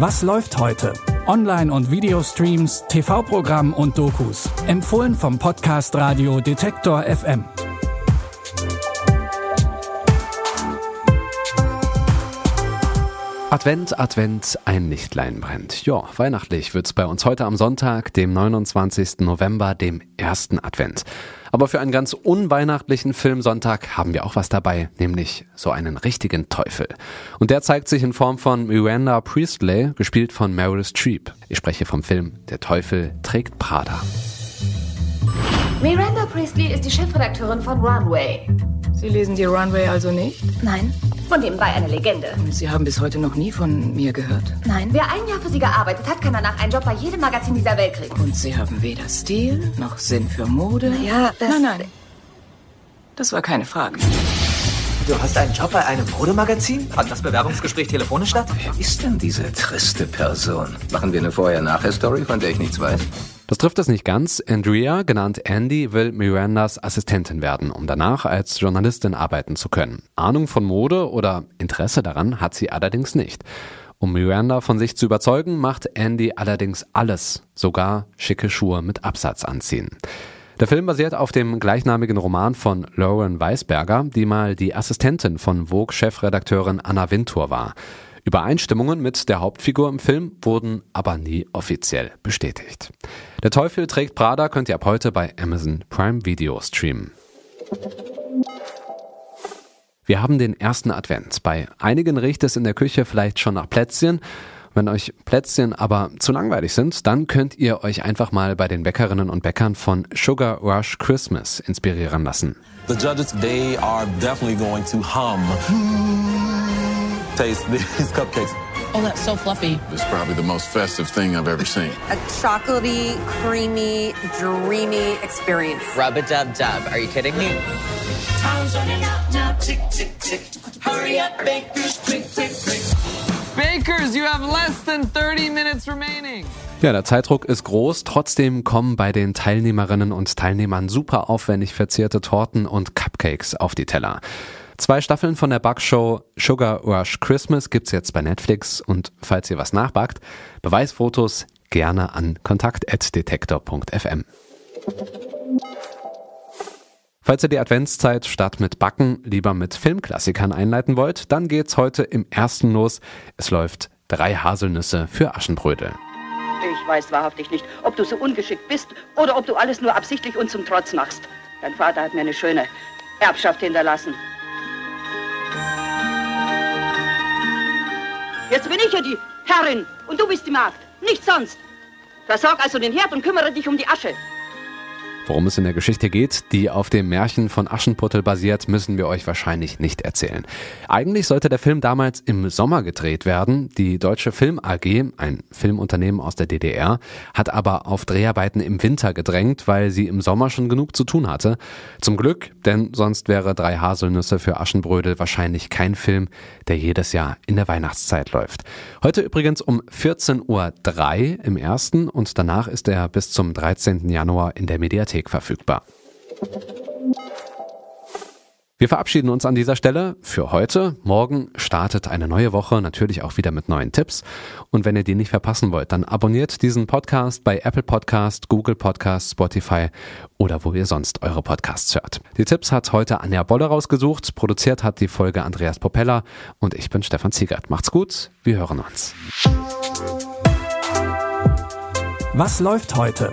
Was läuft heute? Online- und Videostreams, TV-Programm und Dokus. Empfohlen vom Podcast Radio Detektor FM. Advent, Advent, ein Lichtlein brennt. Ja, weihnachtlich wird's bei uns heute am Sonntag, dem 29. November, dem ersten Advent. Aber für einen ganz unweihnachtlichen Filmsonntag haben wir auch was dabei, nämlich so einen richtigen Teufel. Und der zeigt sich in Form von Miranda Priestley, gespielt von Meryl Streep. Ich spreche vom Film Der Teufel trägt Prada. Miranda Priestley ist die Chefredakteurin von Runway. Sie lesen die Runway also nicht? Nein. Von nebenbei eine Legende. Sie haben bis heute noch nie von mir gehört? Nein. Wer ein Jahr für Sie gearbeitet hat, kann danach einen Job bei jedem Magazin dieser Welt kriegen. Und Sie haben weder Stil noch Sinn für Mode? Ja, das... Nein. Das war keine Frage. Du hast einen Job bei einem Modemagazin? Fand das Bewerbungsgespräch telefonisch statt? Wer ist denn diese triste Person? Machen wir eine Vorher-Nachher-Story, von der ich nichts weiß? Das trifft es nicht ganz. Andrea, genannt Andy, will Mirandas Assistentin werden, um danach als Journalistin arbeiten zu können. Ahnung von Mode oder Interesse daran hat sie allerdings nicht. Um Miranda von sich zu überzeugen, macht Andy allerdings alles, sogar schicke Schuhe mit Absatz anziehen. Der Film basiert auf dem gleichnamigen Roman von Lauren Weisberger, die mal die Assistentin von Vogue-Chefredakteurin Anna Wintour war. Übereinstimmungen mit der Hauptfigur im Film wurden aber nie offiziell bestätigt. Der Teufel trägt Prada könnt ihr ab heute bei Amazon Prime Video streamen. Wir haben den ersten Advent. Bei einigen riecht es in der Küche vielleicht schon nach Plätzchen. Wenn euch Plätzchen aber zu langweilig sind, dann könnt ihr euch einfach mal bei den Bäckerinnen und Bäckern von Sugar Rush Christmas inspirieren lassen. The judges, they are definitely going to hum. Taste these cupcakes. Oh, that's so fluffy. It's probably the most festive thing I've ever seen. A chocolatey, creamy, dreamy experience. Rub-a-dub-dub. Are you kidding me? Time's running out now. Tick, tick, tick. Hurry up, bakers. Quick, quick, quick. Bakers, you have less than 30 minutes remaining. Ja, der Zeitdruck ist groß, trotzdem kommen bei den Teilnehmerinnen und Teilnehmern super aufwendig verzierte Torten und Cupcakes auf die Teller. 2 Staffeln von der Backshow Sugar Rush Christmas gibt's jetzt bei Netflix und falls ihr was nachbackt, Beweisfotos gerne an kontakt@detektor.fm. Falls ihr die Adventszeit statt mit Backen lieber mit Filmklassikern einleiten wollt, dann geht's heute im ersten los. Es läuft 3 Haselnüsse für Aschenbrödel. Ich weiß wahrhaftig nicht, ob du so ungeschickt bist oder ob du alles nur absichtlich und zum Trotz machst. Dein Vater hat mir eine schöne Erbschaft hinterlassen. Jetzt bin ich ja die Herrin und du bist die Magd, nicht sonst. Versorg also den Herd und kümmere dich um die Asche. Worum es in der Geschichte geht, die auf dem Märchen von Aschenputtel basiert, müssen wir euch wahrscheinlich nicht erzählen. Eigentlich sollte der Film damals im Sommer gedreht werden. Die Deutsche Film AG, ein Filmunternehmen aus der DDR, hat aber auf Dreharbeiten im Winter gedrängt, weil sie im Sommer schon genug zu tun hatte. Zum Glück, denn sonst wäre 3 Haselnüsse für Aschenbrödel wahrscheinlich kein Film, der jedes Jahr in der Weihnachtszeit läuft. Heute übrigens um 14:03 Uhr im ersten und danach ist er bis zum 13. Januar in der Mediathek verfügbar. Wir verabschieden uns an dieser Stelle für heute. Morgen startet eine neue Woche, natürlich auch wieder mit neuen Tipps. Und wenn ihr die nicht verpassen wollt, dann abonniert diesen Podcast bei Apple Podcast, Google Podcast, Spotify oder wo ihr sonst eure Podcasts hört. Die Tipps hat heute Anja Bolle rausgesucht, produziert hat die Folge Andreas Popella und ich bin Stefan Ziegert. Macht's gut, wir hören uns. Was läuft heute?